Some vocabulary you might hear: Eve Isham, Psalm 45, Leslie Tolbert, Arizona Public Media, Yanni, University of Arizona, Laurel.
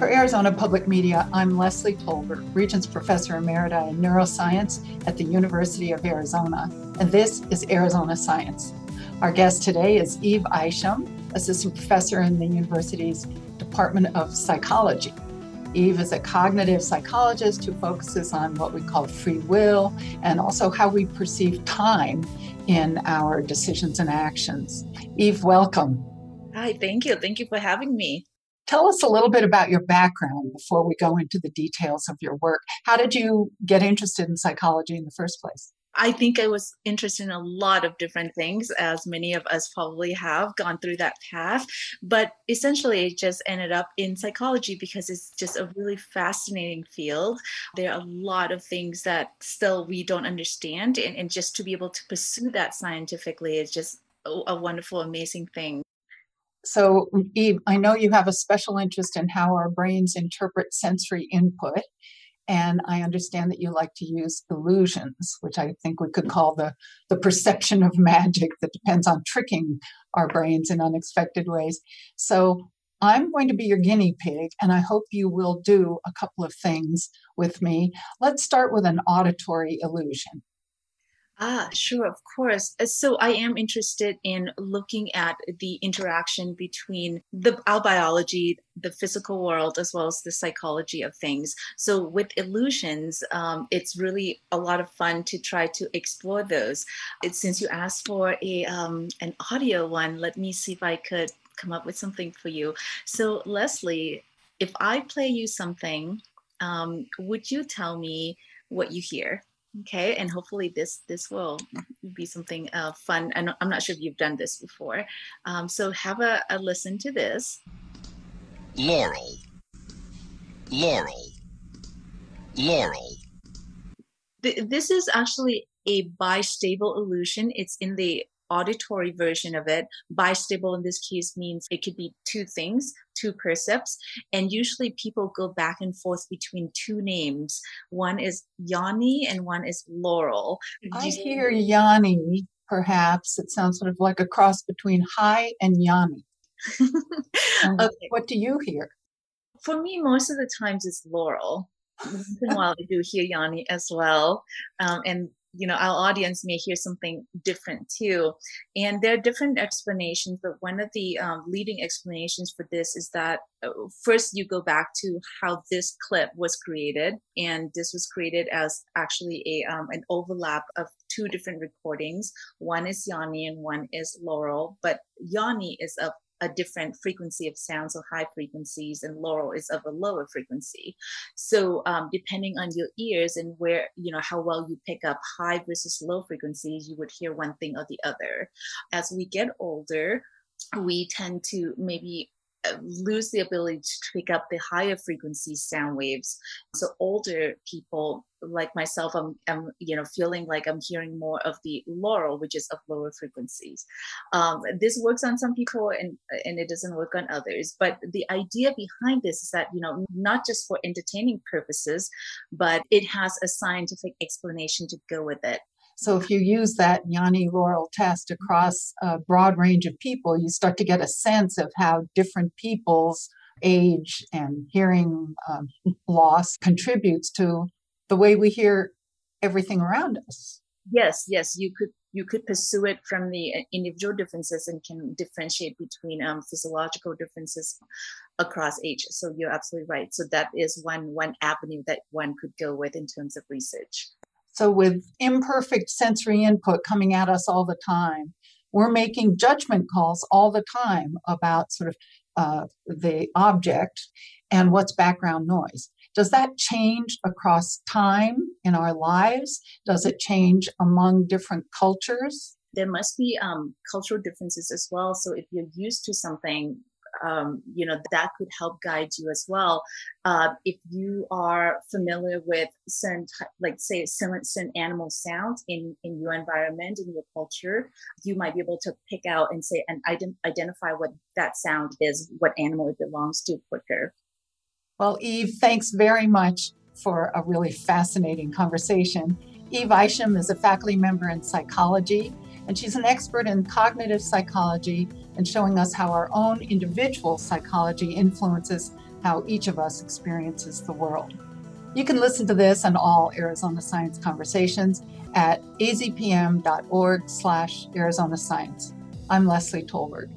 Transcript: For Arizona Public Media, I'm Leslie Tolbert, Regents Professor Emerita in Neuroscience at the University of Arizona, and this is Arizona Science. Our guest today is Eve Isham, Assistant Professor in the University's Department of Psychology. Eve is a cognitive psychologist who focuses on what we call free will and also how we perceive time in our decisions and actions. Eve, welcome. Hi, thank you. Thank you for having me. Tell us a little bit about your background before we go into the details of your work. How did you get interested in psychology in the first place? I think I was interested in a lot of different things, as many of us probably have gone through that path. But essentially, it just ended up in psychology because it's just a really fascinating field. There are a lot of things that still we don't understand. And just to be able to pursue that scientifically is just a wonderful, amazing thing. So, Eve, I know you have a special interest in how our brains interpret sensory input. And I understand that you like to use illusions, which I think we could call the perception of magic that depends on tricking our brains in unexpected ways. So I'm going to be your guinea pig, and I hope you will do a couple of things with me. Let's start with an auditory illusion. Sure, of course. So I am interested in looking at the interaction between our biology, the physical world, as well as the psychology of things. So with illusions, it's really a lot of fun to try to explore those. Since you asked for an audio one, let me see if I could come up with something for you. So Leslie, if I play you something, would you tell me what you hear? Okay, and hopefully this will be something fun. And I'm not sure if you've done this before. So have a listen to this. Laurel, Laurel, Laurel. This is actually a bistable illusion. It's in the auditory version of it. Bistable in this case means it could be two things, two percepts, and usually people go back and forth between two names. One is Yanni and one is Laurel. I hear Yanni, perhaps. It sounds sort of like a cross between hi and Yanni. Okay. What do you hear? For me, most of the times it's Laurel. Once in a while I do hear Yanni as well. You know, our audience may hear something different too. And there are different explanations, but one of the leading explanations for this is that first you go back to how this clip was created. And this was created as actually an overlap of two different recordings. One is Yanni and one is Laurel, but Yanni is of a different frequency of sounds or high frequencies, and Laurel is of a lower frequency. So depending on your ears and where, you know, how well you pick up high versus low frequencies, you would hear one thing or the other. As we get older, we tend to maybe lose the ability to pick up the higher frequency sound waves. So older people like myself, I'm you know, feeling like I'm hearing more of the Laurel, which is of lower frequencies. This works on some people and it doesn't work on others. But the idea behind this is that, you know, not just for entertaining purposes, but it has a scientific explanation to go with it. So if you use that Yanni-Laurel test across a broad range of people, you start to get a sense of how different people's age and hearing loss contributes to the way we hear everything around us. Yes, you could pursue it from the individual differences and can differentiate between physiological differences across age. So you're absolutely right. So that is one avenue that one could go with in terms of research. So with imperfect sensory input coming at us all the time, we're making judgment calls all the time about sort of the object and what's background noise. Does that change across time in our lives? Does it change among different cultures? There must be cultural differences as well. So if you're used to something, you know, that could help guide you as well. If you are familiar with certain, like say, certain animal sounds in your environment, in your culture, you might be able to pick out and say, and identify what that sound is, what animal it belongs to quicker. Well, Eve, thanks very much for a really fascinating conversation. Eve Isham is a faculty member in psychology, and she's an expert in cognitive psychology and showing us how our own individual psychology influences how each of us experiences the world. You can listen to this and all Arizona Science Conversations at azpm.org/Arizona Science. I'm Leslie Tolbert.